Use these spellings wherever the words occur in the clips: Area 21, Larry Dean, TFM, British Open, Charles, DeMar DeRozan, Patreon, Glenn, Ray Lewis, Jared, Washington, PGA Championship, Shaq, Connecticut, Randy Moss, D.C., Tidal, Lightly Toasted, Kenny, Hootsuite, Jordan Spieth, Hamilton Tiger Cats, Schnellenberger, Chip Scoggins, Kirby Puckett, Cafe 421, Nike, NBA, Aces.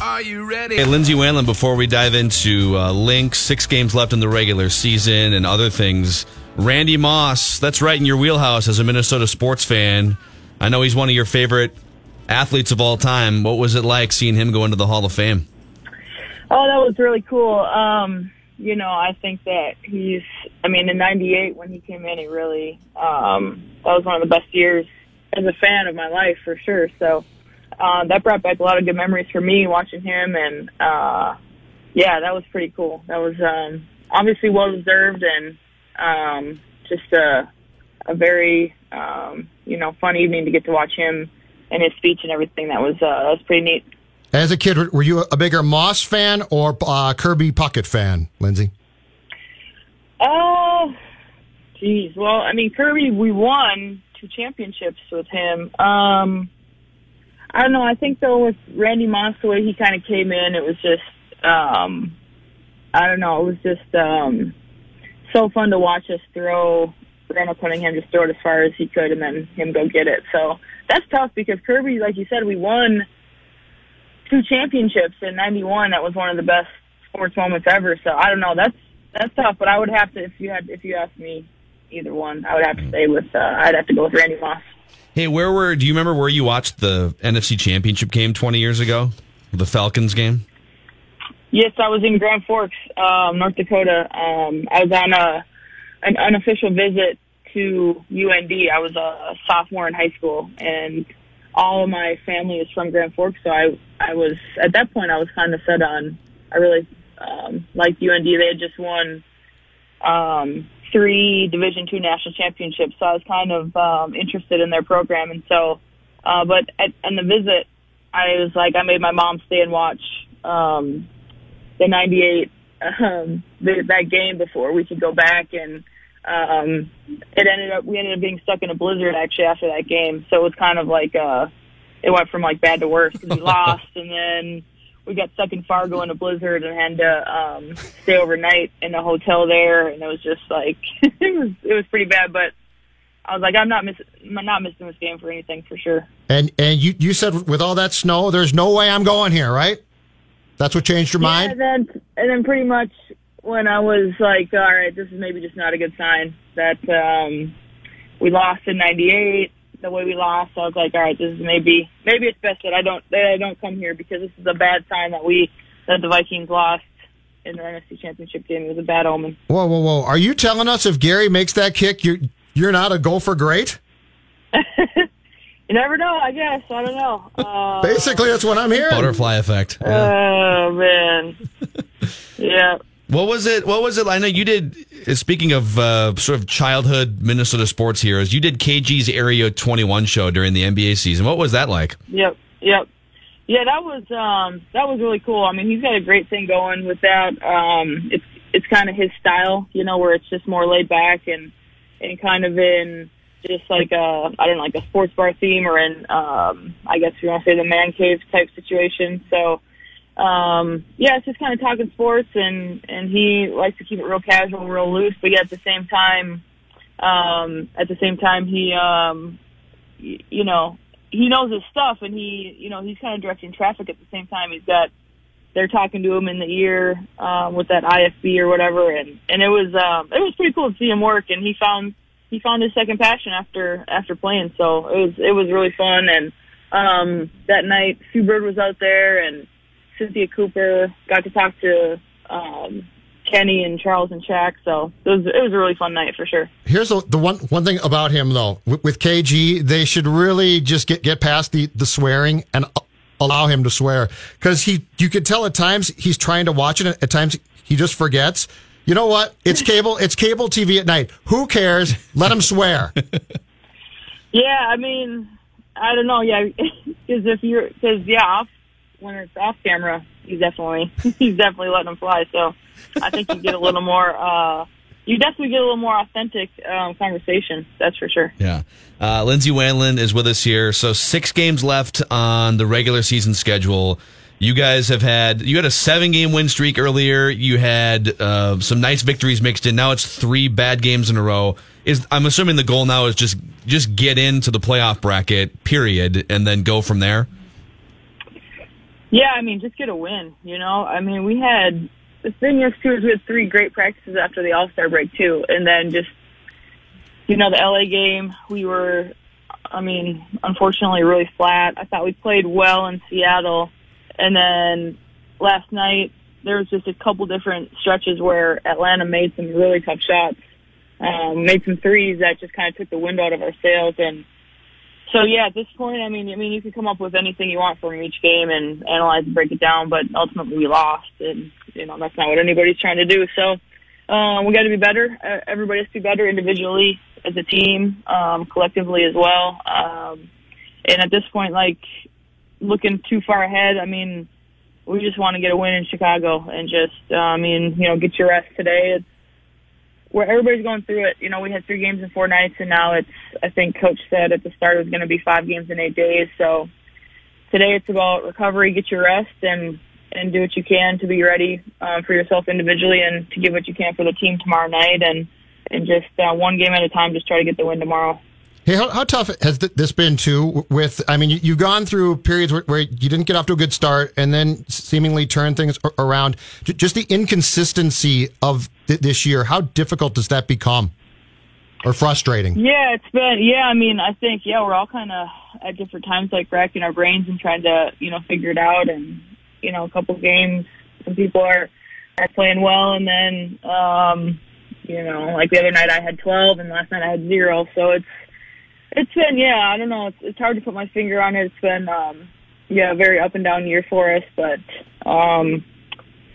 Are you ready? Hey, Lindsay Whalen, before we dive into Lynx, 6 games left in the regular season and other things, Randy Moss, that's right in your wheelhouse as a Minnesota sports fan. I know he's one of your favorite athletes of all time. What was it like seeing him go into the Hall of Fame? Oh, that was really cool. You know, I think that in '98 when he came in, he really, that was one of the best years as a fan of my life for sure, so. That brought back a lot of good memories for me watching him, and that was pretty cool. That was obviously well deserved, and just a very fun evening to get to watch him and his speech and everything. That was pretty neat. As a kid, were you a bigger Moss fan or Kirby Puckett fan, Lindsay? Oh, geez. Well, Kirby, we won 2 championships with him. I don't know. I think, though, with Randy Moss, the way he kind of came in, it was just, so fun to watch us throw. Randall Cunningham just throw it as far as he could and then him go get it. So that's tough because Kirby, like you said, we won 2 championships in '91. That was one of the best sports moments ever. So I don't know. That's tough, but I would have to, if you asked me either one, I would have to say I'd have to go with Randy Moss. Hey, do you remember where you watched the NFC Championship game 20 years ago? The Falcons game? Yes, I was in Grand Forks, North Dakota. I was on an unofficial visit to UND. I was a sophomore in high school, and all of my family is from Grand Forks, so I was, at that point, I was kind of set on, I really liked UND. They had just won 3 Division II national championships, so I was kind of interested in their program. And so, but on the visit, I made my mom stay and watch the '98 that game before we could go back. And we ended up being stuck in a blizzard actually after that game. So it was kind of like it went from like bad to worse. We lost, and then we got stuck in Fargo in a blizzard and had to stay overnight in a hotel there, and it was just like it was pretty bad. But I was like, I'm not missing this game for anything for sure. And you said with all that snow, there's no way I'm going here, right? That's what changed your mind. And then pretty much when I was like, all right, this is maybe just not a good sign that we lost in '98. The way we lost, I was like, all right, this is maybe it's best that I don't come here because this is a bad sign that the Vikings lost in the NFC Championship game. It was a bad omen. Whoa, whoa, whoa! Are you telling us if Gary makes that kick, you're not a gopher great? You never know. I guess I don't know. Basically, that's what I'm hearing. Butterfly effect. Yeah. Oh man. Yeah. What was it? I know you did, speaking of sort of childhood Minnesota sports heroes, you did KG's Area 21 show during the NBA season. What was that like? Yep. Yeah, that was really cool. He's got a great thing going with that. It's kind of his style, where it's just more laid back and kind of in just like like a sports bar theme or in, I guess you want to say the man cave type situation. So, it's just kind of talking sports, and he likes to keep it real casual, real loose. But yeah, at the same time, he knows his stuff, and he's kind of directing traffic at the same time. They're talking to him in the ear with that IFB or whatever, and it was pretty cool to see him work. And he found his second passion after playing, so it was really fun. And that night, Sue Bird was out there, and Cynthia Cooper, got to talk to Kenny and Charles and Shaq, so it was a really fun night for sure. Here's the one thing about him, though. With KG, they should really just get past the swearing and allow him to swear, because you could tell at times he's trying to watch it, at times he just forgets. You know what? It's cable TV at night. Who cares? Let him swear. Yeah, I mean, I don't know. Yeah, when it's off camera, he's definitely letting them fly. So I think you definitely get a little more authentic conversation. That's for sure. Yeah. Lindsay Whalen is with us here. So 6 games left on the regular season schedule. You guys you had a 7-game win streak earlier. You had some nice victories mixed in. Now it's 3 bad games in a row. I'm assuming the goal now is just get into the playoff bracket, period, and then go from there? Yeah, I mean, just get a win, you know? I mean, the thing is, too, is we had 3 great practices after the All-Star break, too. And then just, you know, the L.A. game, we were, I mean, unfortunately really flat. I thought we played well in Seattle. And then last night, there was just a couple different stretches where Atlanta made some really tough shots, made some threes that just kind of took the wind out of our sails. And so, yeah, at this point, I mean, you can come up with anything you want from each game and analyze and break it down, but ultimately we lost, and, you know, that's not what anybody's trying to do. So we got to be better. Everybody has to be better individually, as a team, collectively as well. And at this point, like, looking too far ahead, I mean, we just want to get a win in Chicago and just, I mean, you know, get your rest today. It's where everybody's going through it. You know, we had 3 games in 4 nights, and now it's, I think Coach said at the start it was going to be 5 games in 8 days. So today it's about recovery, get your rest, and do what you can to be ready for yourself individually and to give what you can for the team tomorrow night, and just one game at a time, just try to get the win tomorrow. Hey, how tough has this been, too, with, I mean, you've gone through periods where you didn't get off to a good start and then seemingly turn things around. Just the inconsistency of this year, how difficult does that become or frustrating? Yeah, it's been, I mean, I think, we're all kind of at different times, like, racking our brains and trying to, you know, figure it out. And, you know, a couple games, some people are playing well, and then, you know, like the other night I had 12 and last night I had 0, so It's been, I don't know. It's hard to put my finger on it. It's been, a very up and down year for us. But,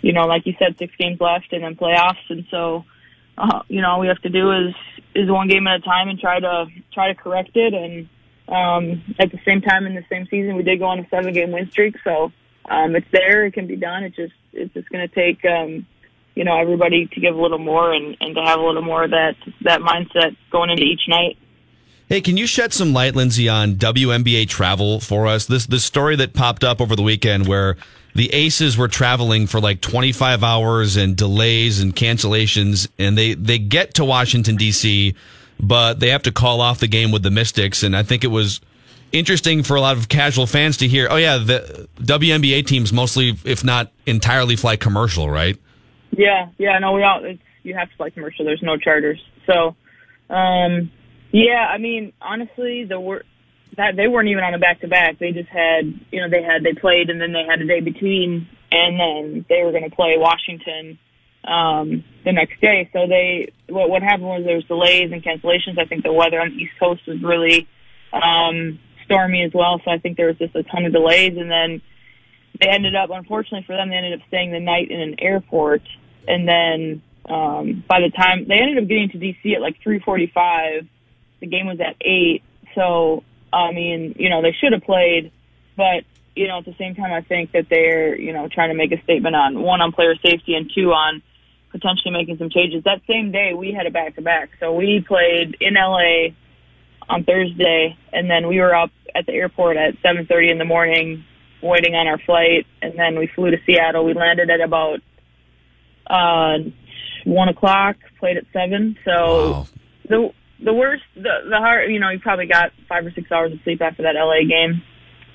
you know, like you said, 6 games left and then playoffs. And so, you know, all we have to do is one game at a time and try to correct it. And at the same time in the same season, we did go on a 7-game win streak. So it's there. It can be done. It's just going to take, you know, everybody to give a little more and to have a little more of that mindset going into each night. Hey, can you shed some light, Lindsay, on WNBA travel for us? This story that popped up over the weekend where the Aces were traveling for like 25 hours and delays and cancellations, and they get to Washington, D.C., but they have to call off the game with the Mystics, and I think it was interesting for a lot of casual fans to hear, the WNBA teams mostly, if not entirely, fly commercial, right? Yeah, no, you have to fly commercial. There's no charters. So, yeah, I mean, honestly, they weren't even on a back-to-back. They just had, you know, they played, and then they had a day between, and then they were going to play Washington the next day. So what happened was there was delays and cancellations. I think the weather on the East Coast was really stormy as well, so I think there was just a ton of delays. And then they ended up, unfortunately for them, they ended up staying the night in an airport, and then by the time they ended up getting to D.C. at like 3:45, the game was at 8, so, I mean, you know, they should have played, but, you know, at the same time, I think that they're, you know, trying to make a statement on, 1, on player safety, and 2, on potentially making some changes. That same day, we had a back-to-back, so we played in L.A. on Thursday, and then we were up at the airport at 7:30 in the morning waiting on our flight, and then we flew to Seattle. We landed at about 1 o'clock, played at 7, so wow. The worst, the hard, you know, you probably got 5 or 6 hours of sleep after that LA game.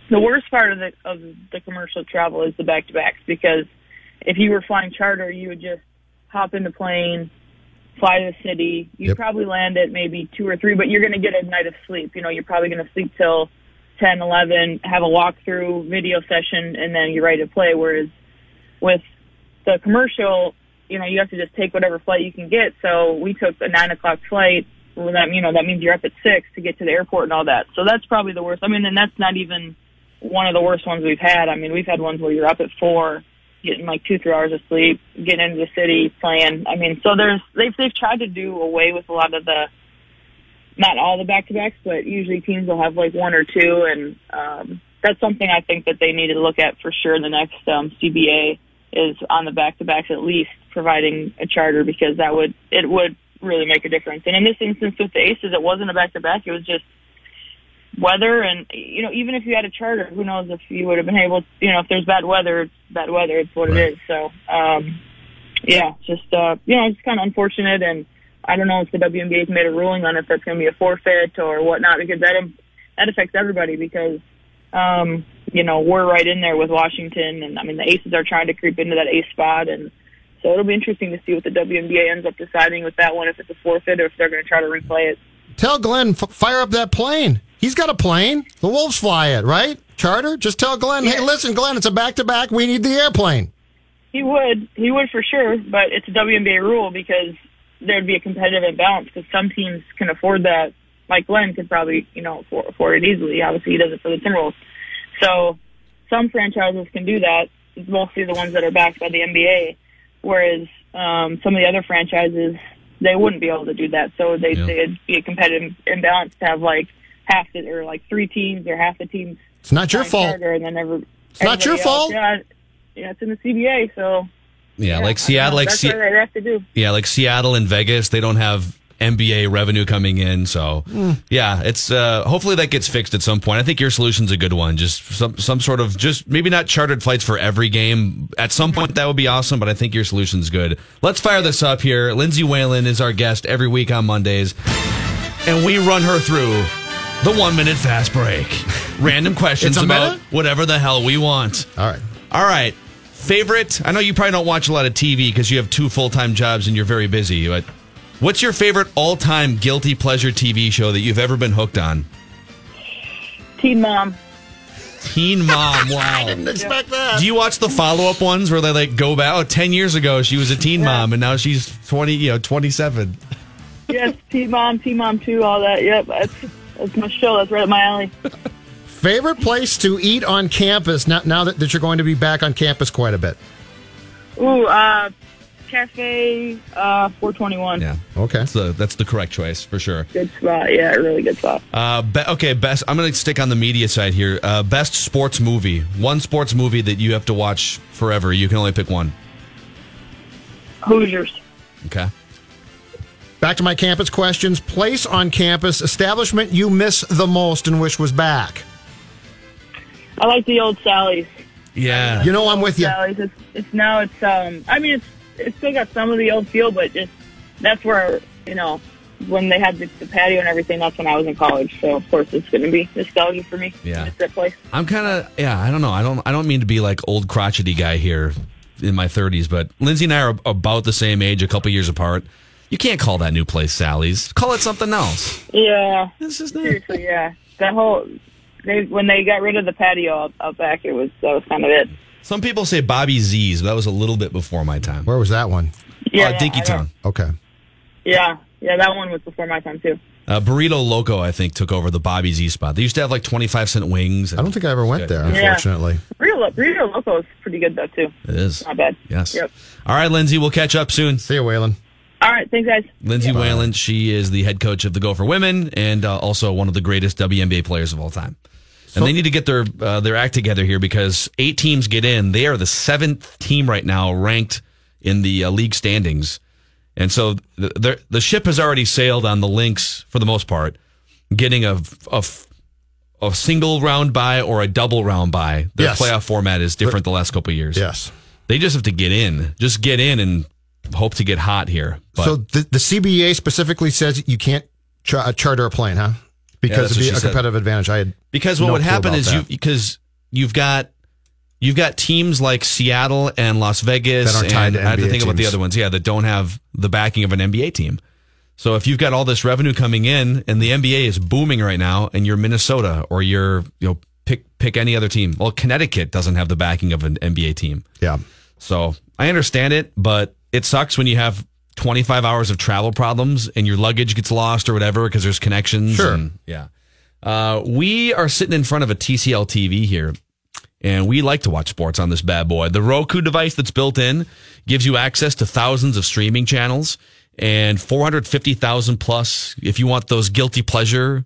The worst part of the commercial travel is the back-to-backs, because if you were flying charter, you would just hop in the plane, fly to the city. You'd probably land at maybe 2 or 3, but you're going to get a night of sleep. You know, you're probably going to sleep till 10, 11, have a walkthrough video session, and then you're ready to play. Whereas with the commercial, you know, you have to just take whatever flight you can get. So we took a 9 o'clock flight. Well, that, you know, that means you're up at 6 to get to the airport and all that. So that's probably the worst. I mean, and that's not even one of the worst ones we've had. I mean, we've had ones where you're up at 4, getting like 2-3 hours of sleep, getting into the city, playing. I mean, so they've tried to do away with a lot of the, not all the back-to-backs, but usually teams will have like 1 or 2, and that's something I think that they need to look at for sure in the next CBA is on the back-to-backs, at least providing a charter, because that would, it would really make a difference. And in this instance with the Aces, it wasn't a back-to-back. It was just weather, and, you know, even if you had a charter, who knows if you would have been able to, you know, if there's bad weather, it's bad weather. It's what it is. So, yeah, just, you know, it's kind of unfortunate, and I don't know if the WNBA's made a ruling on if that's going to be a forfeit or whatnot, because that affects everybody, because, you know, we're right in there with Washington, and, I mean, the Aces are trying to creep into that ace spot, and so it'll be interesting to see what the WNBA ends up deciding with that one, if it's a forfeit or if they're going to try to replay it. Tell Glenn, fire up that plane. He's got a plane. The Wolves fly it, right? Charter? Just tell Glenn, hey, listen, Glenn, it's a back-to-back. We need the airplane. He would for sure, but it's a WNBA rule because there'd be a competitive imbalance because some teams can afford that. Like Glenn could probably, you know, afford it easily. Obviously, he does it for the Timberwolves. So some franchises can do that, mostly the ones that are backed by the NBA, whereas some of the other franchises, they wouldn't be able to do that. So it'd be a competitive imbalance to have, like, half the, or like three teams or half the teams. It's not your fault. And then it's not your fault. Yeah, it's in the CBA, so. Yeah, like Seattle. That's what they have to do. Yeah, like Seattle and Vegas, they don't have NBA revenue coming in, so yeah, it's hopefully that gets fixed at some point. I think your solution's a good one. Just some sort of, just maybe not chartered flights for every game. At some point that would be awesome, but I think your solution's good. Let's fire this up here. Lindsay Whalen is our guest every week on Mondays, and we run her through the 1 minute fast break. Random questions about whatever the hell we want. All right. Favorite? I know you probably don't watch a lot of TV because you have 2 full-time jobs and you're very busy, but what's your favorite all-time guilty pleasure TV show that you've ever been hooked on? Teen Mom, wow. I didn't expect that. Do you watch the follow-up ones where they like go back, 10 years ago she was a teen mom and now she's 27? Yes, Teen Mom 2, all that. Yep, that's my show. That's right up my alley. Favorite place to eat on campus now that you're going to be back on campus quite a bit? Ooh, Cafe 421. Yeah, okay. That's the correct choice for sure. Good spot. Yeah, really good spot. Okay, best. I'm going to stick on the media side here. Best sports movie. One sports movie that you have to watch forever. You can only pick one. Hoosiers. Okay. Back to my campus questions. Place on campus, establishment you miss the most and wish was back. I like the old Sally's. Yeah. You know, I'm with you. Sally's. It's still got some of the old feel, but just that's where, you know, when they had the patio and everything, that's when I was in college. So, of course, it's going to be nostalgia for me. Yeah. It's that place. I'm kind of, I don't know. I don't mean to be like old crotchety guy here in my 30s, but Lindsay and I are about the same age, a couple years apart. You can't call that new place Sally's. Call it something else. Yeah. This is seriously, yeah. That whole, when they got rid of the patio out back, that was kind of it. Some people say Bobby Z's, but that was a little bit before my time. Where was that one? Yeah, Dinky Town. Okay. Yeah, that one was before my time, too. Burrito Loco, I think, took over the Bobby Z spot. They used to have like 25-cent wings. I don't think I ever went there, unfortunately. Yeah. Burrito Loco is pretty good, though, too. It is. Not bad. Yes. Yep. All right, Lindsay, we'll catch up soon. See you, Waylon. All right, thanks, guys. Lindsay Whalen, she is the head coach of the Gopher Women and also one of the greatest WNBA players of all time. And they need to get their act together here because 8 teams get in. They are the 7th team right now ranked in the league standings. And so the ship has already sailed on the Lynx for the most part, getting a single round bye or a double round bye. Their playoff format is different the last couple of years. Yes. They just have to get in. Just get in and hope to get hot here. But so the CBA specifically says you can't charter a plane, huh? Because it'd be a competitive advantage. Because what would happen is you've got teams like Seattle and Las Vegas that aren't tied to NBA. I have to think about the other ones, that don't have the backing of an NBA team. So if you've got all this revenue coming in and the NBA is booming right now and you're Minnesota or you're pick any other team. Well, Connecticut doesn't have the backing of an NBA team. Yeah. So I understand it, but it sucks when you have 25 hours of travel problems and your luggage gets lost or whatever because there's connections. Sure. And, yeah. We are sitting in front of a TCL TV here, and we like to watch sports on this bad boy. The Roku device that's built in gives you access to thousands of streaming channels and 450,000 plus if you want those guilty pleasure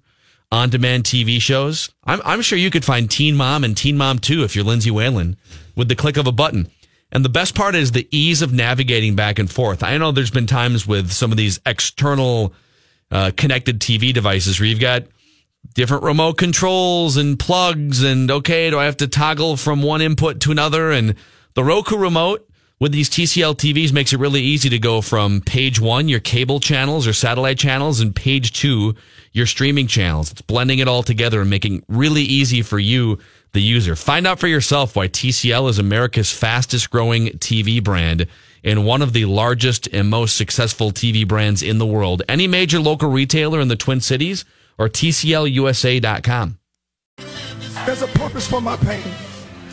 on-demand TV shows. I'm sure you could find Teen Mom and Teen Mom 2 if you're Lindsay Whalen with the click of a button. And the best part is the ease of navigating back and forth. I know there's been times with some of these external connected TV devices where you've got different remote controls and plugs and, okay, do I have to toggle from one input to another? And the Roku remote with these TCL TVs makes it really easy to go from page one, your cable channels or satellite channels, and page two, your streaming channels. It's blending it all together and making it really easy for you, the user. Find out for yourself why TCL is America's fastest growing TV brand and one of the largest and most successful TV brands in the world. Any major local retailer in the Twin Cities or TCLUSA.com. There's a purpose for my pain.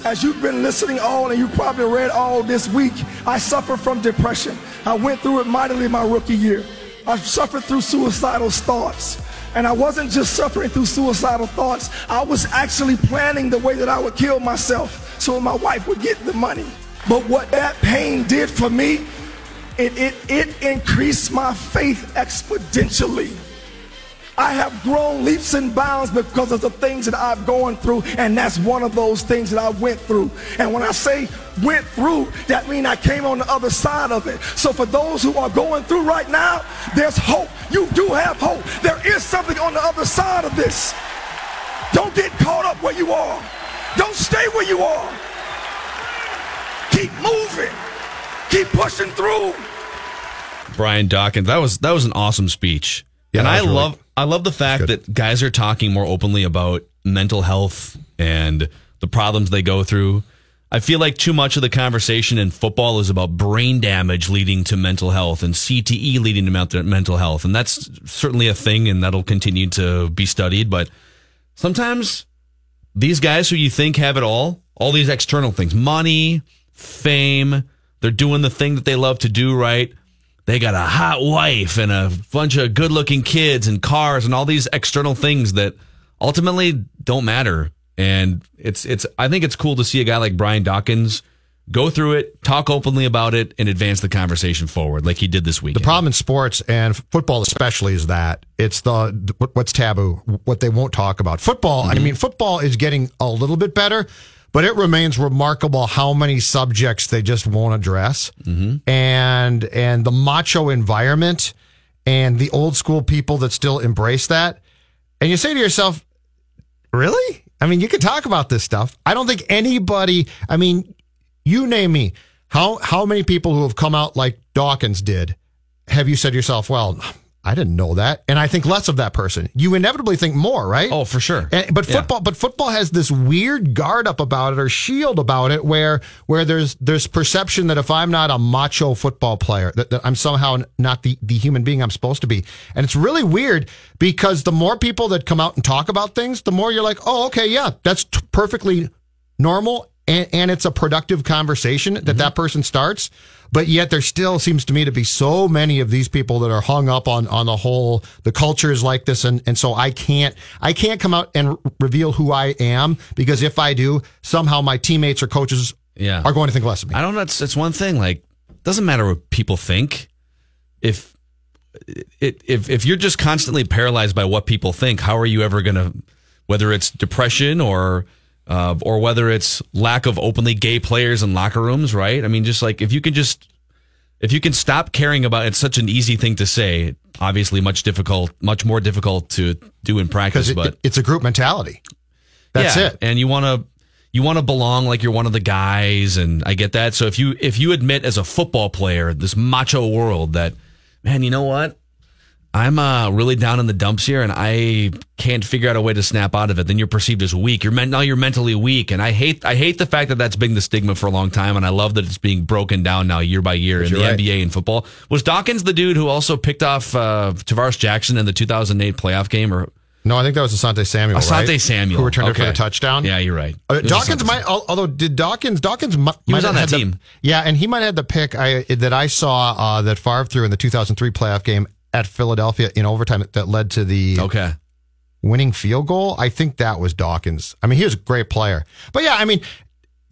As you've been listening on, and you probably read all this week, I suffer from depression. I went through it mightily my rookie year. I suffered through suicidal thoughts. And I wasn't just suffering through suicidal thoughts. I was actually planning the way that I would kill myself so my wife would get the money. But what that pain did for me, it increased my faith exponentially. I have grown leaps and bounds because of the things that I've gone through, and that's one of those things that I went through. And when I say went through, that means I came on the other side of it. So for those who are going through right now, there's hope. You do have hope. There is something on the other side of this. Don't get caught up where you are. Don't stay where you are. Keep moving. Keep pushing through. Brian Dawkins, that was an awesome speech. Yeah, and I love the fact that guys are talking more openly about mental health and the problems they go through. I feel like too much of the conversation in football is about brain damage leading to mental health and CTE leading to mental health. And that's certainly a thing, and that'll continue to be studied. But sometimes these guys who you think have it all these external things, money, fame, they're doing the thing that they love to do, right? They got a hot wife and a bunch of good-looking kids and cars and all these external things that ultimately don't matter. And it's I think it's cool to see a guy like Brian Dawkins go through it, talk openly about it, and advance the conversation forward like he did this weekend. The problem in sports and football especially is that it's what's taboo, what they won't talk about. Football, mm-hmm. I mean, football is getting a little bit better, but it remains remarkable how many subjects they just won't address. Mm-hmm. And the macho environment and the old school people that still embrace that. And you say to yourself, really? I mean, you can talk about this stuff. I don't think anybody, I mean, you name me, how many people who have come out like Dawkins did, have you said to yourself, well, I didn't know that. And I think less of that person. You inevitably think more, right? Oh, for sure. But football has this weird guard up about it or shield about it where there's perception that if I'm not a macho football player, that I'm somehow not the human being I'm supposed to be. And it's really weird because the more people that come out and talk about things, the more you're like, oh, okay, yeah, that's perfectly normal. And it's a productive conversation that mm-hmm. that person starts. But yet there still seems to me to be so many of these people that are hung up on the whole, the culture is like this. And so I can't come out and reveal who I am, because if I do, somehow my teammates or coaches are going to think less of me. I don't know. It's one thing. Like, it doesn't matter what people think. If you're just constantly paralyzed by what people think, how are you ever going to, whether it's depression or whether it's lack of openly gay players in locker rooms, right? I mean, just like if you can stop caring about it's such an easy thing to say. Obviously, much more difficult to do in practice. But it's a group mentality. That's it. And you want to belong like you're one of the guys. And I get that. So if you admit as a football player, this macho world, that, man, you know what? I'm really down in the dumps here, and I can't figure out a way to snap out of it. Then you're perceived as weak. Now you're mentally weak, and I hate the fact that that's been the stigma for a long time, and I love that it's being broken down now year by year in the NBA and football. Was Dawkins the dude who also picked off Tavares Jackson in the 2008 playoff game? Or No, I think that was Asante Samuel, Asante Samuel. Who returned it for the touchdown. Yeah, you're right. Dawkins might, although did Dawkins might was on that team. Yeah, and he might have the pick that I saw that Favre threw in the 2003 playoff game at Philadelphia in overtime that led to the winning field goal. I think that was Dawkins. I mean, he was a great player. But yeah, I mean,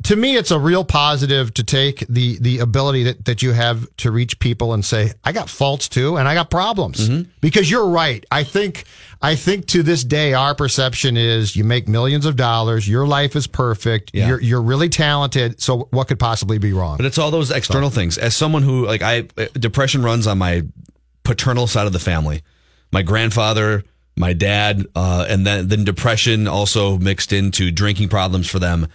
to me, it's a real positive to take the ability that you have to reach people and say, I got faults too, and I got problems. Mm-hmm. Because you're right. I think to this day, our perception is you make millions of dollars, your life is perfect, you're really talented, so what could possibly be wrong? But it's all those external things. As someone who, depression runs on my paternal side of the family. My grandfather, my dad, and then depression also mixed into drinking problems for them.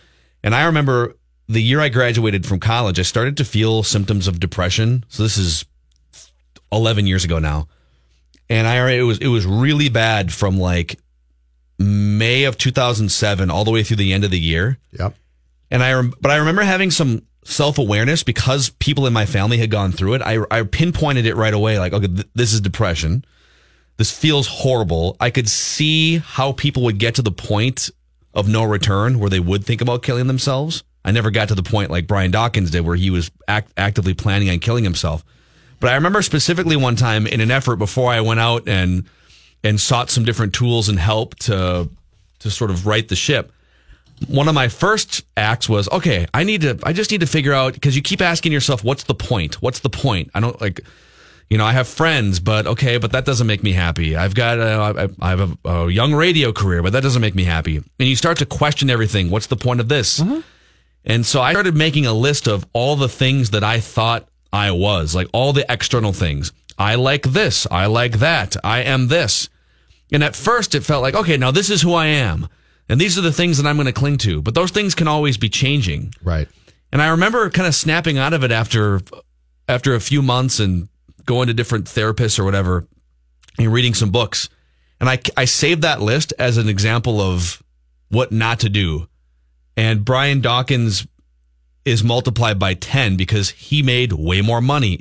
And I remember the year I graduated from college, I started to feel symptoms of depression. So this is 11 years ago now. And it was really bad from like May of 2007 all the way through the end of the year. Yep. And I remember having some self-awareness because people in my family had gone through it. I pinpointed it right away. Like, okay, this is depression. This feels horrible. I could see how people would get to the point of no return where they would think about killing themselves. I never got to the point like Brian Dawkins did where he was actively planning on killing himself. But I remember specifically one time in an effort before I went out and sought some different tools and help to sort of right the ship. One of my first acts was, okay, I just need to figure out, because you keep asking yourself, what's the point? What's the point? I don't like... You know, I have friends, but that doesn't make me happy. I've got I have a young radio career, but that doesn't make me happy. And you start to question everything. What's the point of this? Mm-hmm. And so I started making a list of all the things that I thought I was, like all the external things. I like this. I like that. I am this. And at first it felt like, okay, now this is who I am. And these are the things that I'm going to cling to. But those things can always be changing. Right. And I remember kind of snapping out of it after a few months and going to different therapists or whatever and reading some books. And I saved that list as an example of what not to do. And Brian Dawkins is multiplied by 10 because he made way more money,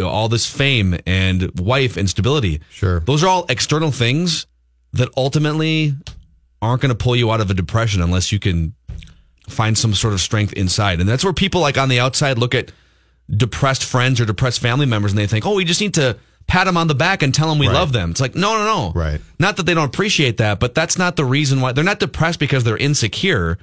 all this fame and wife and stability. Sure. Those are all external things that ultimately aren't going to pull you out of a depression unless you can find some sort of strength inside. And that's where people like on the outside look at depressed friends or depressed family members and they think, oh, we just need to pat them on the back and tell them we love them. It's like, no. Right. Not that they don't appreciate that, but that's not the reason why. They're not depressed because they're insecure.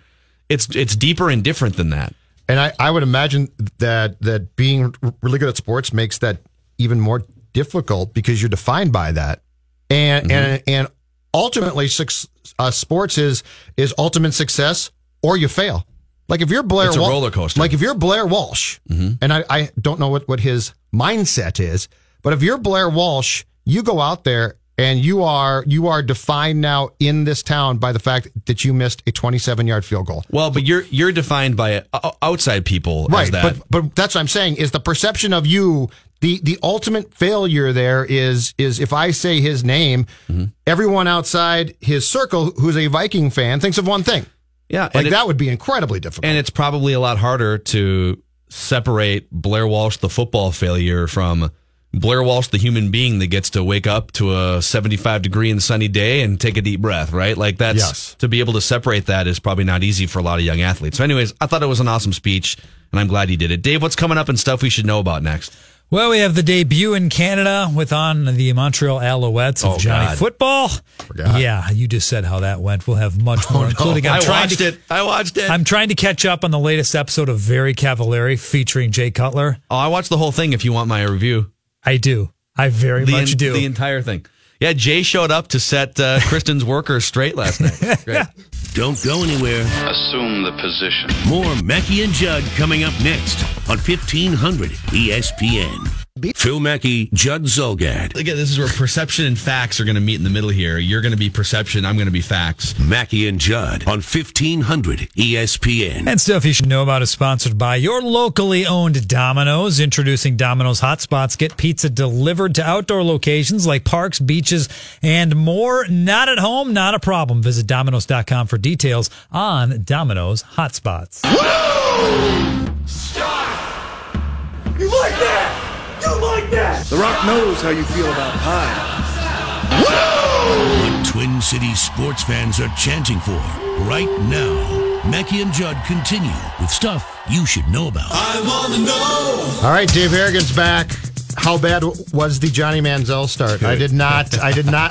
It's deeper and different than that. And I would imagine that being really good at sports makes that even more difficult because you're defined by that. And and ultimately sports is ultimate success or you fail. Like if you're Blair Walsh, it's a roller coaster. Like if you're Blair Walsh, and I don't know what his mindset is, but if you're Blair Walsh, you go out there and you are defined now in this town by the fact that you missed a 27-yard field goal. Well, but you're defined by outside people, right? As that. But that's what I'm saying is the perception of you. The ultimate failure there is if I say his name, everyone outside his circle who's a Viking fan thinks of one thing. Yeah, like that would be incredibly difficult. And it's probably a lot harder to separate Blair Walsh, the football failure, from Blair Walsh, the human being that gets to wake up to a 75-degree and sunny day and take a deep breath, right? Like that's to be able to separate that is probably not easy for a lot of young athletes. So anyways, I thought it was an awesome speech, and I'm glad he did it. Dave, what's coming up and stuff we should know about next? Well, we have the debut in Canada on the Montreal Alouettes of Johnny Football. Forgot. Yeah, you just said how that went. We'll have much more, including... I watched it. I'm trying to catch up on the latest episode of Very Cavallari featuring Jay Cutler. Oh, I watched the whole thing if you want my review. I do. I very much do. The entire thing. Yeah, Jay showed up to set Kristen's workers straight last night. Great. Don't go anywhere. Assume the position. More Mackie and Judd coming up next on 1500 ESPN. Phil Mackie, Judd Zolgad. Again, this is where perception and facts are going to meet in the middle here. You're going to be perception, I'm going to be facts. Mackie and Judd on 1500 ESPN. And stuff you should know about is sponsored by your locally owned Domino's. Introducing Domino's Hotspots. Get pizza delivered to outdoor locations like parks, beaches, and more. Not at home, not a problem. Visit Domino's.com for details on Domino's Hotspots. Whoa! Stop! You like that? You like that? The Rock knows how you feel about pie. Woo! What Twin Cities sports fans are chanting for right now. Mackie and Judd continue with stuff you should know about. I want to know. All right, Dave Harrigan's back. How bad was the Johnny Manziel start? Good. I did not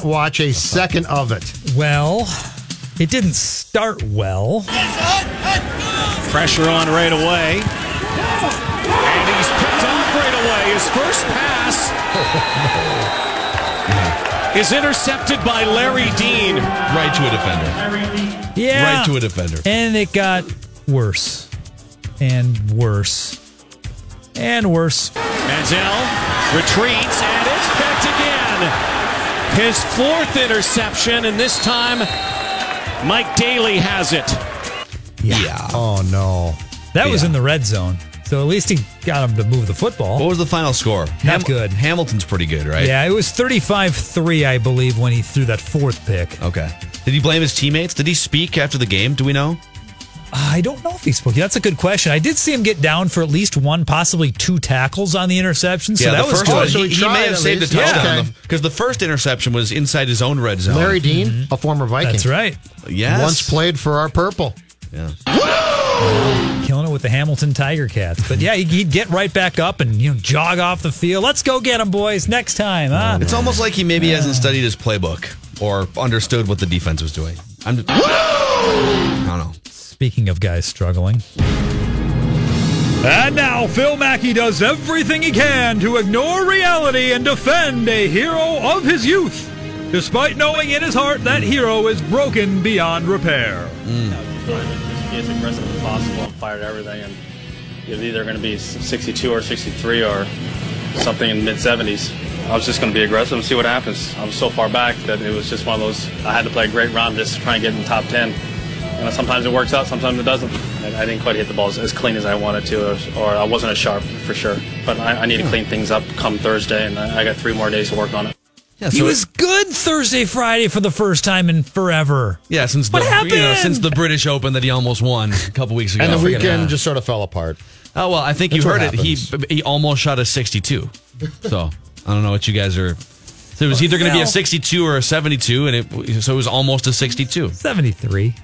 watch a second of it. Well, it didn't start well. Pressure on right away. And he's picked off right away. His first pass is intercepted by Larry Dean. Right to a defender. Yeah. Right to a defender. And it got worse and worse and worse. Manziel retreats and it's picked again. His fourth interception, and this time Mike Daly has it. Yeah. Oh, no. That was in the red zone. So at least he got him to move the football. What was the final score? Not good. Hamilton's pretty good, right? Yeah, it was 35-3, I believe, when he threw that fourth pick. Okay. Did he blame his teammates? Did he speak after the game? Do we know? I don't know if he spoke. That's a good question. I did see him get down for at least one, possibly two tackles on the interception. So yeah, that was good. So he may have saved a touchdown because the first interception was inside his own red zone. Larry Dean, a former Viking. That's right. Yes. Once played for our purple. Yeah. Killing it with the Hamilton Tiger Cats. But yeah, he'd get right back up and jog off the field. Let's go get him, boys, next time. Huh? It's almost like he maybe hasn't studied his playbook or understood what the defense was doing. I don't know. Speaking of guys struggling. And now Phil Mackie does everything he can to ignore reality and defend a hero of his youth, despite knowing in his heart that hero is broken beyond repair. As aggressive as possible and fired everything, and it was either going to be 62 or 63 or something in the mid-70s. I was just going to be aggressive and see what happens. I was so far back that it was just one of those, I had to play a great round just to try and get in the top 10. And sometimes it works out, sometimes it doesn't. I didn't quite hit the balls as clean as I wanted to, or I wasn't as sharp for sure. But I need to clean things up come Thursday, and I got 3 more days to work on it. Yeah, so he was good Thursday, Friday for the first time in forever. Yeah, since the British Open that he almost won a couple weeks ago. And the weekend just sort of fell apart. Oh, well, I think you heard it. He almost shot a 62. So I don't know what you guys are. So it was either going to be a 62 or a 72, and so it was almost a 62. 73.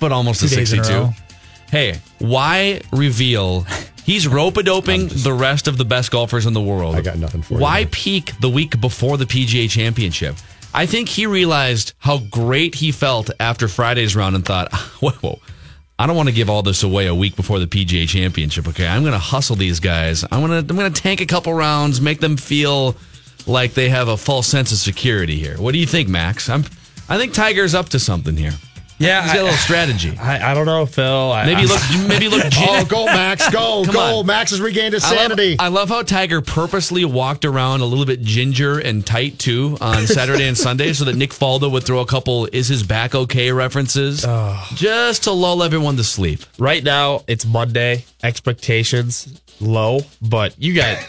But almost a 62. Hey, why reveal? He's rope-a-doping the rest of the best golfers in the world. I got nothing for you. Why peak the week before the PGA Championship? I think he realized how great he felt after Friday's round and thought, whoa, I don't want to give all this away a week before the PGA Championship. Okay, I'm going to hustle these guys. I'm going to tank a couple rounds, make them feel like they have a false sense of security here. What do you think, Max? I think Tiger's up to something here. Yeah, he's got a little strategy. I don't know, Phil. Maybe look. Oh, go, Max! Go, go! On. Max has regained his sanity. I love how Tiger purposely walked around a little bit ginger and tight too on Saturday and Sunday, so that Nick Faldo would throw a couple "Is his back okay?" references, just to lull everyone to sleep. Right now, it's Monday. Expectations low, but you got.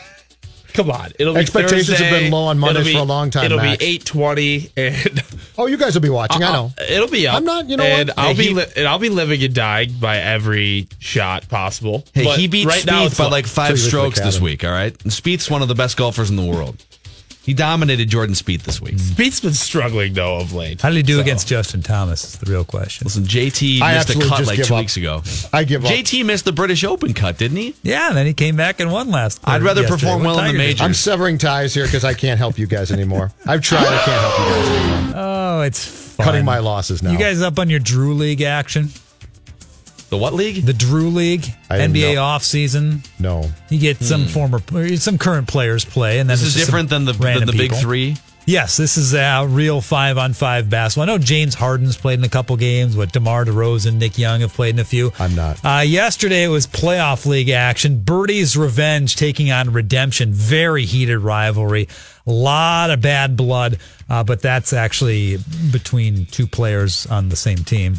Come on. It'll be expectations Thursday. Have been low on Mondays for a long time, it'll Max. Be 8:20. And oh, you guys will be watching. I know. It'll be up. I'm not, and what? I'll be living and dying by every shot possible. Hey, but he beat right Spieth now by like 5 strokes this week, all right? And Spieth's one of the best golfers in the world. He dominated Jordan Spieth this week. Spieth's been struggling, though, of late. How did he do against Justin Thomas is the real question. Listen, JT missed a cut like 2 weeks ago. I give up. JT missed the British Open cut, didn't he? Yeah, and then he came back and won last. I'd rather perform well in the majors. I'm severing ties here because I can't help you guys anymore. I've tried. I can't help you guys anymore. Oh, it's fun. Cutting my losses now. You guys up on your Drew League action? The what league? The Drew League, NBA offseason. No. You get some current players play. And then this is different than the big three? Yes, this is a real 5-on-5 basketball. I know James Harden's played in a couple games, but DeMar DeRozan, Nick Young have played in a few. I'm not. Yesterday it was playoff league action. Birdie's Revenge taking on Redemption. Very heated rivalry. A lot of bad blood, but that's actually between 2 players on the same team.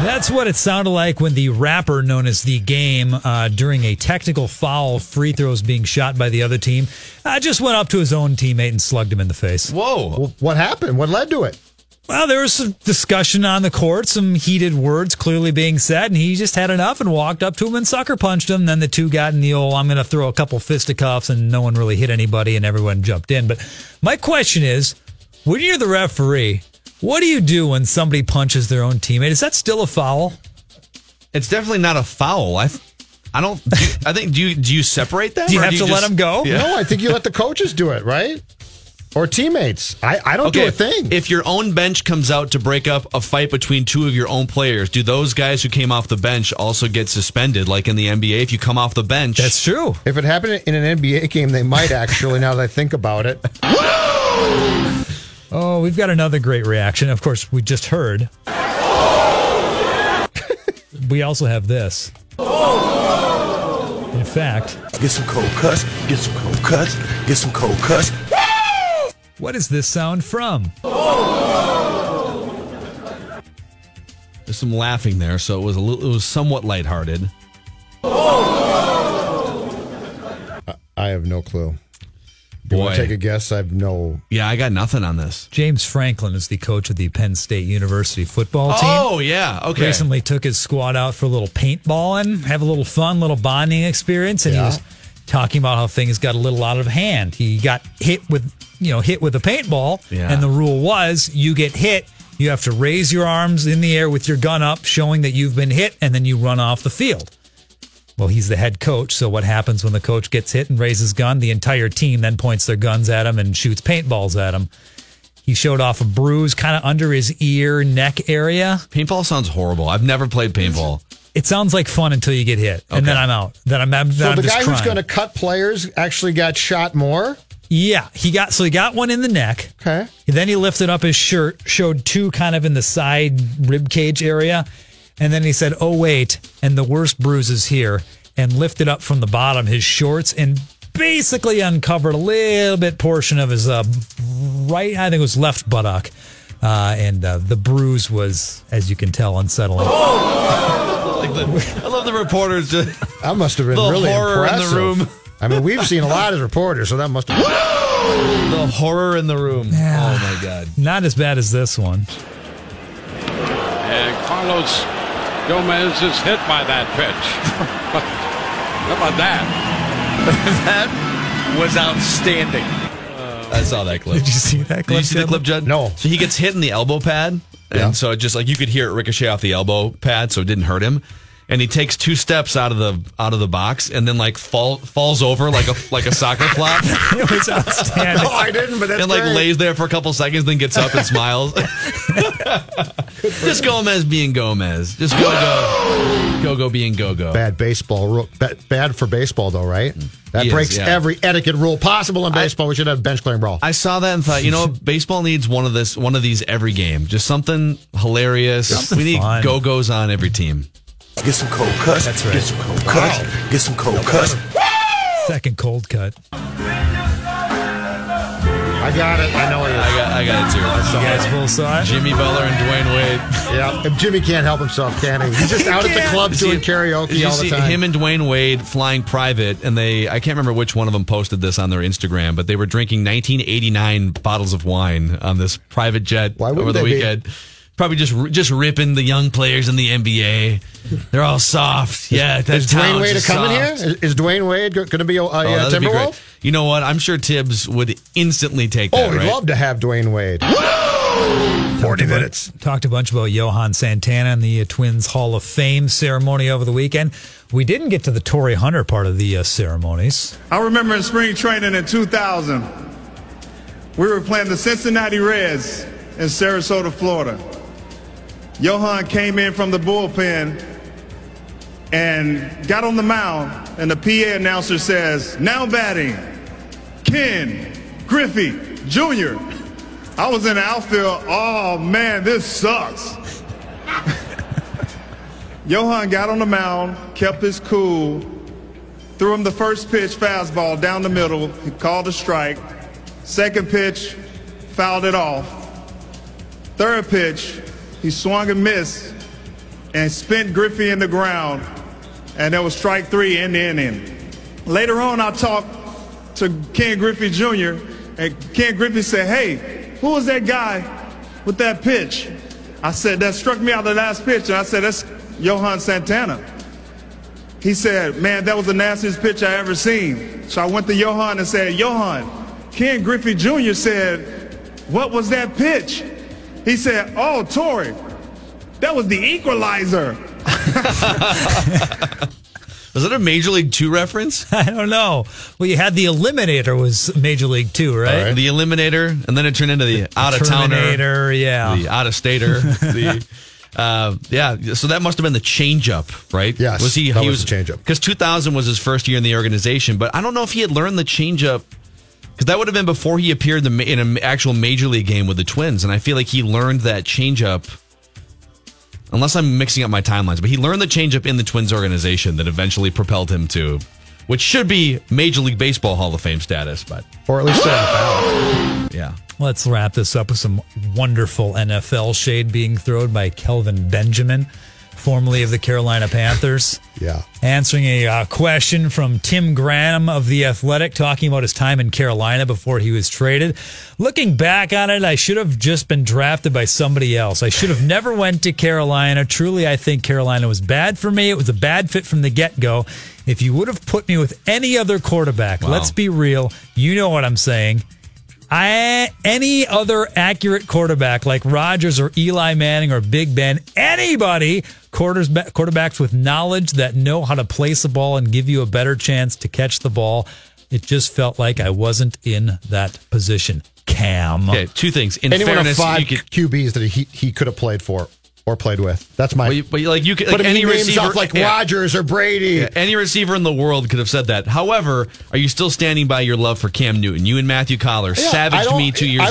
That's what it sounded like when the rapper known as The Game, during a technical foul, free throws being shot by the other team, just went up to his own teammate and slugged him in the face. Whoa. What happened? What led to it? Well, there was some discussion on the court, some heated words clearly being said, and he just had enough and walked up to him and sucker punched him. Then the two got in the old, I'm going to throw a couple fisticuffs, and no one really hit anybody, and everyone jumped in. But my question is, when you're the referee, what do you do when somebody punches their own teammate? Is that still a foul? It's definitely not a foul. I think do you separate that? Do you have to let them go? Yeah. No, I think you let the coaches do it, right? Or teammates. I don't do a thing. If your own bench comes out to break up a fight between two of your own players, do those guys who came off the bench also get suspended? Like in the NBA, if you come off the bench. That's true. If it happened in an NBA game, they might actually, now that I think about it. Oh, we've got another great reaction. Of course, we just heard. We also have this. In fact, get some cold cuts, get some cold cuts, get some cold cuts. What is this sound from? Oh. There's some laughing there, so it was somewhat lighthearted. Oh. I have no clue. You want to take a guess? Yeah, I got nothing on this. James Franklin is the coach of the Penn State University football team. Oh, yeah. Okay. Recently took his squad out for a little paintballing, have a little fun, little bonding experience, and he was talking about how things got a little out of hand. He got hit with a paintball, and the rule was you get hit, you have to raise your arms in the air with your gun up, showing that you've been hit, and then you run off the field. Well, he's the head coach, so what happens when the coach gets hit and raises his gun? The entire team then points their guns at him and shoots paintballs at him. He showed off a bruise kind of under his ear, neck area. Paintball sounds horrible. I've never played paintball. It sounds like fun until you get hit, and then I'm out. So the guy who's going to cut players actually got shot more? Yeah, he got one in the neck. Okay. And then he lifted up his shirt, showed two kind of in the side rib cage area, and then he said, "Oh wait," and the worst bruise is here, and lifted up from the bottom his shorts and basically uncovered a little bit portion of his left buttock, and the bruise was, as you can tell, unsettling. Oh! I love the reporters. That must have been really impressive. Horror in the room. I mean, we've seen a lot as reporters, so that must have been... The horror in the room. Yeah. Oh, my God. Not as bad as this one. And Carlos Gomez is hit by that pitch. How about that? That was outstanding. I saw that clip. Did you see that clip? Did you see the clip, Judd? No. So he gets hit in the elbow pad, and so it just, like, you could hear it ricochet off the elbow pad, so it didn't hurt him. And he takes two steps out of the box, and then falls over like a soccer flop. It was outstanding. No, I didn't. But that's and great. Lays there for a couple seconds, then gets up and smiles. Just Gomez being Gomez. Just go being go. Bad baseball rule. Bad for baseball though, right? That breaks every etiquette rule possible in baseball. We should have a bench clearing brawl. I saw that and thought, baseball needs one of these every game. Just something hilarious. Something we fun. Need go-go's on every team. Get some cold cuts. That's right. Get some cold cuts. Wow. Get some cold cuts. Second cold cut. I got it. I know it is. I got it too. You guys both saw it? Jimmy Butler and Dwayne Wade. Yeah. If Jimmy can't help himself, can he? He's just out at the club doing karaoke all the time. Him and Dwayne Wade flying private, and I can't remember which one of them posted this on their Instagram, but they were drinking 1989 bottles of wine on this private jet over the weekend. Probably just ripping the young players in the NBA. They're all soft. Yeah, that's Dwayne Wade coming here? Is Dwayne Wade going to be Timberwolf? You know what? I'm sure Tibbs would instantly take that. Oh, we'd love to have Dwayne Wade. 40 minutes. Talked a bunch about Johan Santana and the Twins Hall of Fame ceremony over the weekend. We didn't get to the Torrey Hunter part of the ceremonies. I remember in spring training in 2000, we were playing the Cincinnati Reds in Sarasota, Florida. Johan came in from the bullpen and got on the mound, and the PA announcer says, "Now batting, Ken Griffey Jr." I was in the outfield, oh man, this sucks. Johan got on the mound, kept his cool, threw him the first pitch fastball down the middle, he called a strike. Second pitch, fouled it off. Third pitch, he swung and missed and spent Griffey in the ground, and that was strike three in the inning. Later on, I talked to Ken Griffey Jr., and Ken Griffey said, "Hey, who was that guy with that pitch. I said, that struck me out the last pitch. And I said, that's Johan Santana. He said, man, that was the nastiest pitch I ever seen. So I went to Johan and said, Johan, Ken Griffey Jr. said, what was that pitch? He said, oh, Torrey, that was the equalizer. Was that a Major League 2 reference? I don't know. Well, you had the Eliminator was Major League 2, right? The Eliminator, and then it turned into the out-of-towner. Yeah. The out-of-stater. Yeah, so that must have been the change-up, right? Yes, was he was the change-up. Because 2000 was his first year in the organization, but I don't know if he had learned the change-up, because that would have been before he appeared in an actual Major League game with the Twins, and I feel like he learned that change-up. Unless I'm mixing up my timelines, but he learned the changeup in the Twins organization that eventually propelled him to, which should be Major League Baseball Hall of Fame status, but or at least yeah. Let's wrap this up with some wonderful NFL shade being thrown by Kelvin Benjamin, formerly of the Carolina Panthers. Yeah, answering a question from Tim Graham of The Athletic, talking about his time in Carolina before he was traded. Looking back on it, I should have just been drafted by somebody else. I should have never went to Carolina. Truly, I think Carolina was bad for me. It was a bad fit from the get-go. If you would have put me with any other quarterback, Let's be real, you know what I'm saying. Any other accurate quarterback like Rodgers or Eli Manning or Big Ben, anybody, quarterbacks with knowledge that know how to place the ball and give you a better chance to catch the ball. It just felt like I wasn't in that position. Cam. Okay, two things. In anyone fairness, of five QBs that he could have played for or played with. That's my... But any receiver... off like Rodgers or Brady. Yeah, any receiver in the world could have said that. However, are you still standing by your love for Cam Newton? You and Matthew Collar savaged me 2 years ago.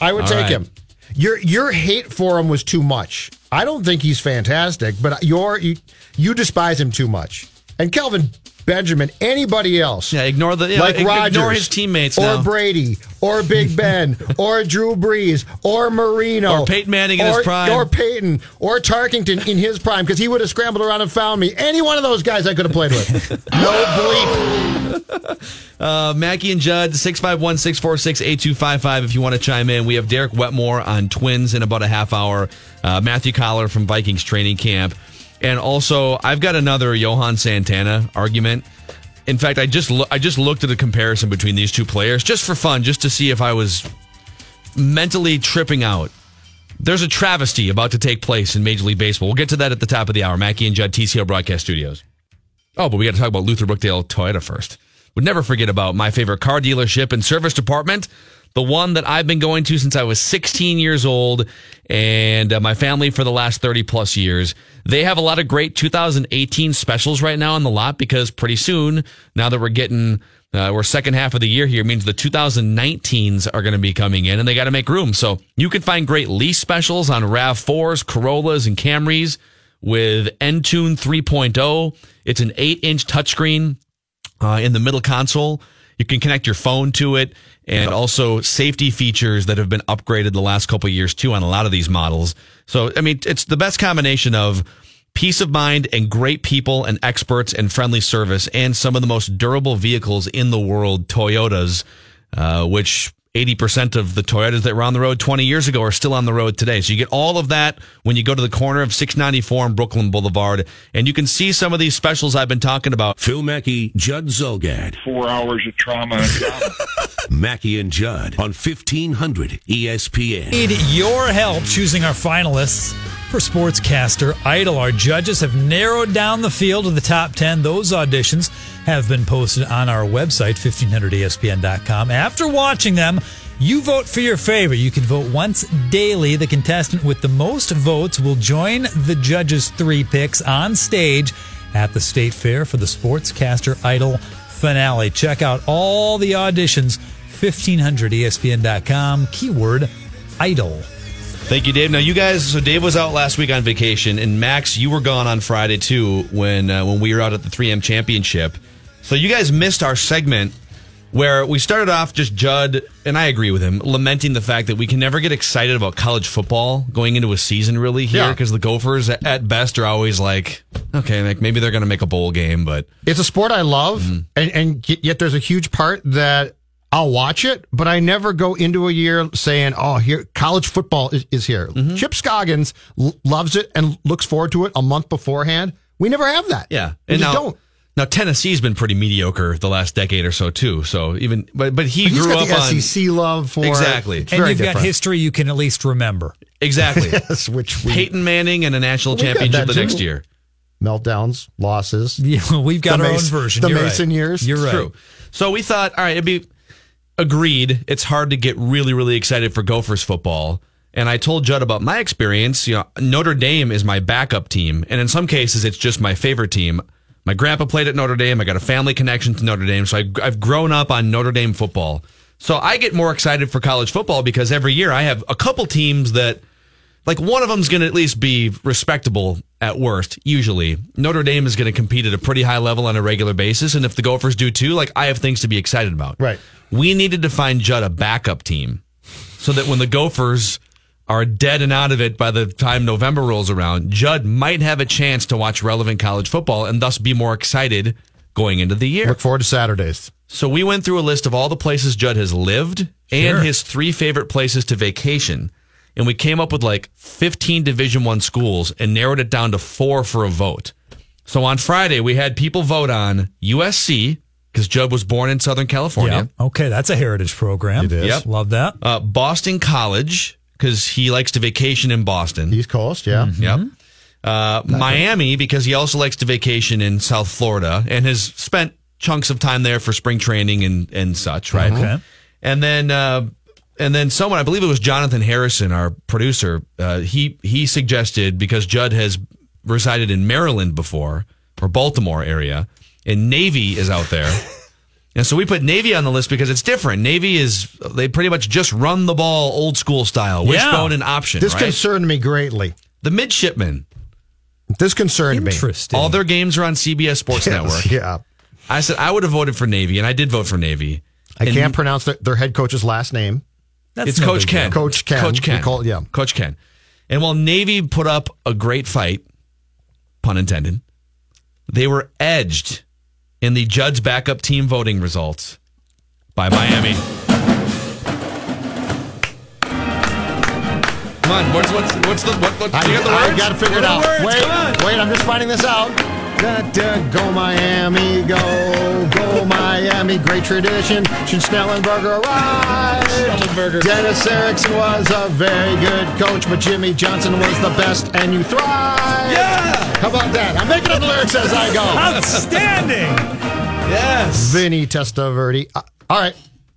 I would take him. Your hate for him was too much. I don't think he's fantastic, but you despise him too much. And Kelvin Benjamin, anybody else? Yeah, ignore like Rodgers, ignore his teammates, or now. Brady, or Big Ben, or Drew Brees, or Marino, or Peyton Manning in his prime, or Peyton, or Tarkington in his prime, because he would have scrambled around and found me. Any one of those guys I could have played with. No bleep. Mackie and Judd, 651-646-8255. If you want to chime in, we have Derek Wetmore on Twins in about a half hour. Matthew Collar from Vikings training camp. And also, I've got another Johan Santana argument. In fact, I just looked at a comparison between these two players just for fun, just to see if I was mentally tripping out. There's a travesty about to take place in Major League Baseball. We'll get to that at the top of the hour. Mackie and Judd, TCL Broadcast Studios. Oh, but we got to talk about Luther Brookdale Toyota first. Would never forget about my favorite car dealership and service department. The one that I've been going to since I was 16 years old and my family for the last 30 plus years. They have a lot of great 2018 specials right now on the lot because pretty soon, now that we're getting, we're second half of the year here, means the 2019s are going to be coming in and they got to make room. So you can find great lease specials on RAV4s, Corollas, and Camrys with Entune 3.0. It's an 8-inch touchscreen in the middle console. You can connect your phone to it, and also safety features that have been upgraded the last couple of years, too, on a lot of these models. So, I mean, it's the best combination of peace of mind and great people and experts and friendly service and some of the most durable vehicles in the world, Toyotas, which 80% of the Toyotas that were on the road 20 years ago are still on the road today. So you get all of that when you go to the corner of 694 and Brooklyn Boulevard, and you can see some of these specials I've been talking about. Phil Mackie, Judd Zolgad. 4 hours of trauma and trauma. Mackie and Judd on 1500 ESPN. Need your help choosing our finalists for Sportscaster Idol. Our judges have narrowed down the field of the top 10. Those auditions have been posted on our website, 1500ESPN.com. After watching them, you vote for your favorite. You can vote once daily. The contestant with the most votes will join the judges' three picks on stage at the State Fair for the Sportscaster Idol finale. Check out all the auditions, 1500ESPN.com, keyword idol. Thank you, Dave. Now, you guys, so Dave was out last week on vacation, and Max, you were gone on Friday, too, when we were out at the 3M Championship. So you guys missed our segment where we started off just Judd, and I agree with him, lamenting the fact that we can never get excited about college football going into a season really here because the Gophers at best are always like, okay, like maybe they're going to make a bowl game, but... It's a sport I love, and yet there's a huge part that I'll watch it, but I never go into a year saying, oh, here college football is here. Mm-hmm. Chip Scoggins loves it and looks forward to it a month beforehand. We never have that. Yeah. And now, don't. Now, Tennessee's been pretty mediocre the last decade or so, too. So even, but he grew up on SEC love for exactly. And you've got history you can at least remember. Exactly. Yes, which we, Peyton Manning and a national championship the next year. Meltdowns, losses. Yeah, we've got our own version. The Mason years. You're right. True. So we thought, all right, it'd be agreed. It's hard to get really, really excited for Gophers football. And I told Judd about my experience. You know, Notre Dame is my backup team. And in some cases, it's just my favorite team. My grandpa played at Notre Dame. I got a family connection to Notre Dame. So I've grown up on Notre Dame football. So I get more excited for college football because every year I have a couple teams that, like, one of them's going to at least be respectable at worst, usually. Notre Dame is going to compete at a pretty high level on a regular basis, and if the Gophers do too, like, I have things to be excited about. Right. We needed to find Judd a backup team so that when the Gophers are dead and out of it by the time November rolls around, Judd might have a chance to watch relevant college football and thus be more excited going into the year. Look forward to Saturdays. So we went through a list of all the places Judd has lived and his three favorite places to vacation. And we came up with like 15 Division I schools and narrowed it down to 4 for a vote. So on Friday, we had people vote on USC, because Judd was born in Southern California. Yeah. Okay, that's a heritage program. It is. Yep. Love that. Boston College, because he likes to vacation in Boston. East Coast, yeah. Mm-hmm. Yep. Miami, because he also likes to vacation in South Florida and has spent chunks of time there for spring training and such, right? Mm-hmm. Okay. And then someone, I believe it was Jonathan Harrison, our producer, he suggested, because Judd has resided in Maryland before, or Baltimore area, and Navy is out there. And so we put Navy on the list because it's different. Navy they pretty much just run the ball old school style, wishbone and option. This concerned me greatly. The midshipmen. This concerned me. Interesting. All their games are on CBS Sports Network. Yeah. I said I would have voted for Navy, and I did vote for Navy. I can't pronounce their head coach's last name. It's Coach Ken. Coach Ken. Coach Ken. Coach Ken. And while Navy put up a great fight, pun intended, they were edged in the Judd's backup team voting results by Miami. Come on, what's the word? I got to figure it out. Wait, I'm just finding this out. Go Miami, go Miami. Great tradition. Should Schnellenberger arrive? Schnellenberger. Dennis Erickson was a very good coach, but Jimmy Johnson was the best, and you thrive. Yeah! How about that? I'm making up the lyrics as I go. Outstanding! Yes. Vinny Testaverde. All right.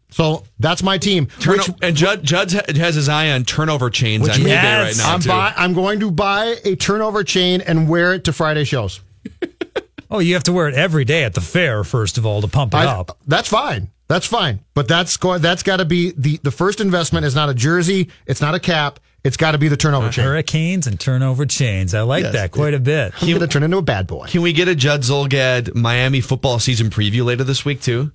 So that's my team. Judd has his eye on turnover chains on eBay right now. I'm going to buy a turnover chain and wear it to Friday shows. Oh, you have to wear it every day at the fair, first of all, to pump it up. That's fine. But that's got to be the first investment. Is not a jersey. It's not a cap. It's got to be the turnover chain. Hurricanes and turnover chains. I like that quite a bit. I'm going to turn into a bad boy. Can we get a Judd Zolgad Miami football season preview later this week, too?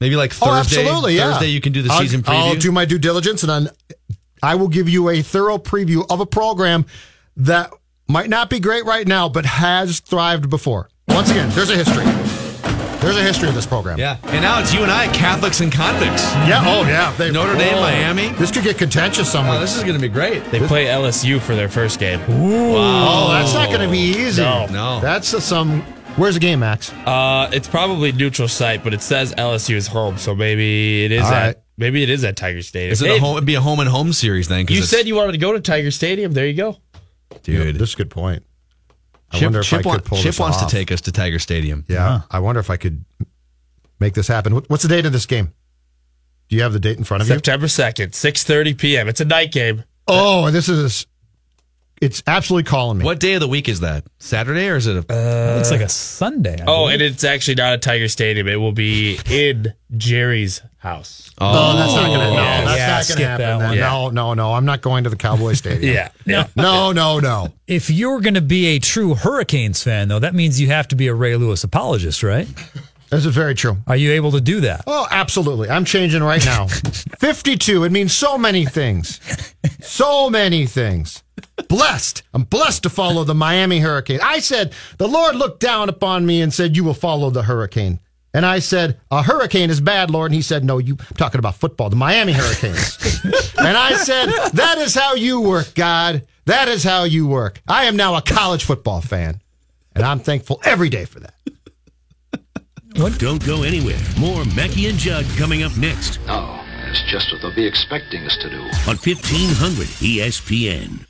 Maybe like Thursday. Oh, absolutely, yeah. Thursday you can do the season preview. I'll do my due diligence, and then I will give you a thorough preview of a program that might not be great right now, but has thrived before. Once again, there's a history. There's a history of this program. Yeah. And now it's you and I, Catholics and convicts. Yeah. Oh, yeah. Notre Dame, Miami. This could get contentious somewhere. Oh, this is going to be great. They play LSU for their first game. Ooh. Wow. Oh, that's not going to be easy. No. That's some... Where's the game, Max? It's probably neutral site, but it says LSU is home, so maybe it is Maybe it is at Tiger Stadium. Is it a home? It'd be a home and home series then. You said you wanted to go to Tiger Stadium. There you go. Dude, that's a good point. Chip wants to take us to Tiger Stadium. Yeah, uh-huh. I wonder if I could make this happen. What's the date of this game? Do you have the date in front of you? September 2nd, 6:30 p.m. It's a night game. Oh, and it's absolutely calling me. What day of the week is that? Saturday or is it? It's like a Sunday. And it's actually not at Tiger Stadium. It will be in Jerry's house. Oh, that's not going to happen. No, I'm not going to the Cowboys Stadium. No. If you're going to be a true Hurricanes fan, though, that means you have to be a Ray Lewis apologist, right? This is very true. Are you able to do that? Oh, absolutely. I'm changing right now. 52. It means so many things. So many things. Blessed. I'm blessed to follow the Miami Hurricane. I said, the Lord looked down upon me and said, you will follow the hurricane. And I said, a hurricane is bad, Lord. And he said, no, you I'm talking about football, the Miami Hurricanes. And I said, that is how you work, God. That is how you work. I am now a college football fan, and I'm thankful every day for that. What? Don't go anywhere. More Mackie and Judd coming up next. Oh, it's just what they'll be expecting us to do. On 1500 ESPN.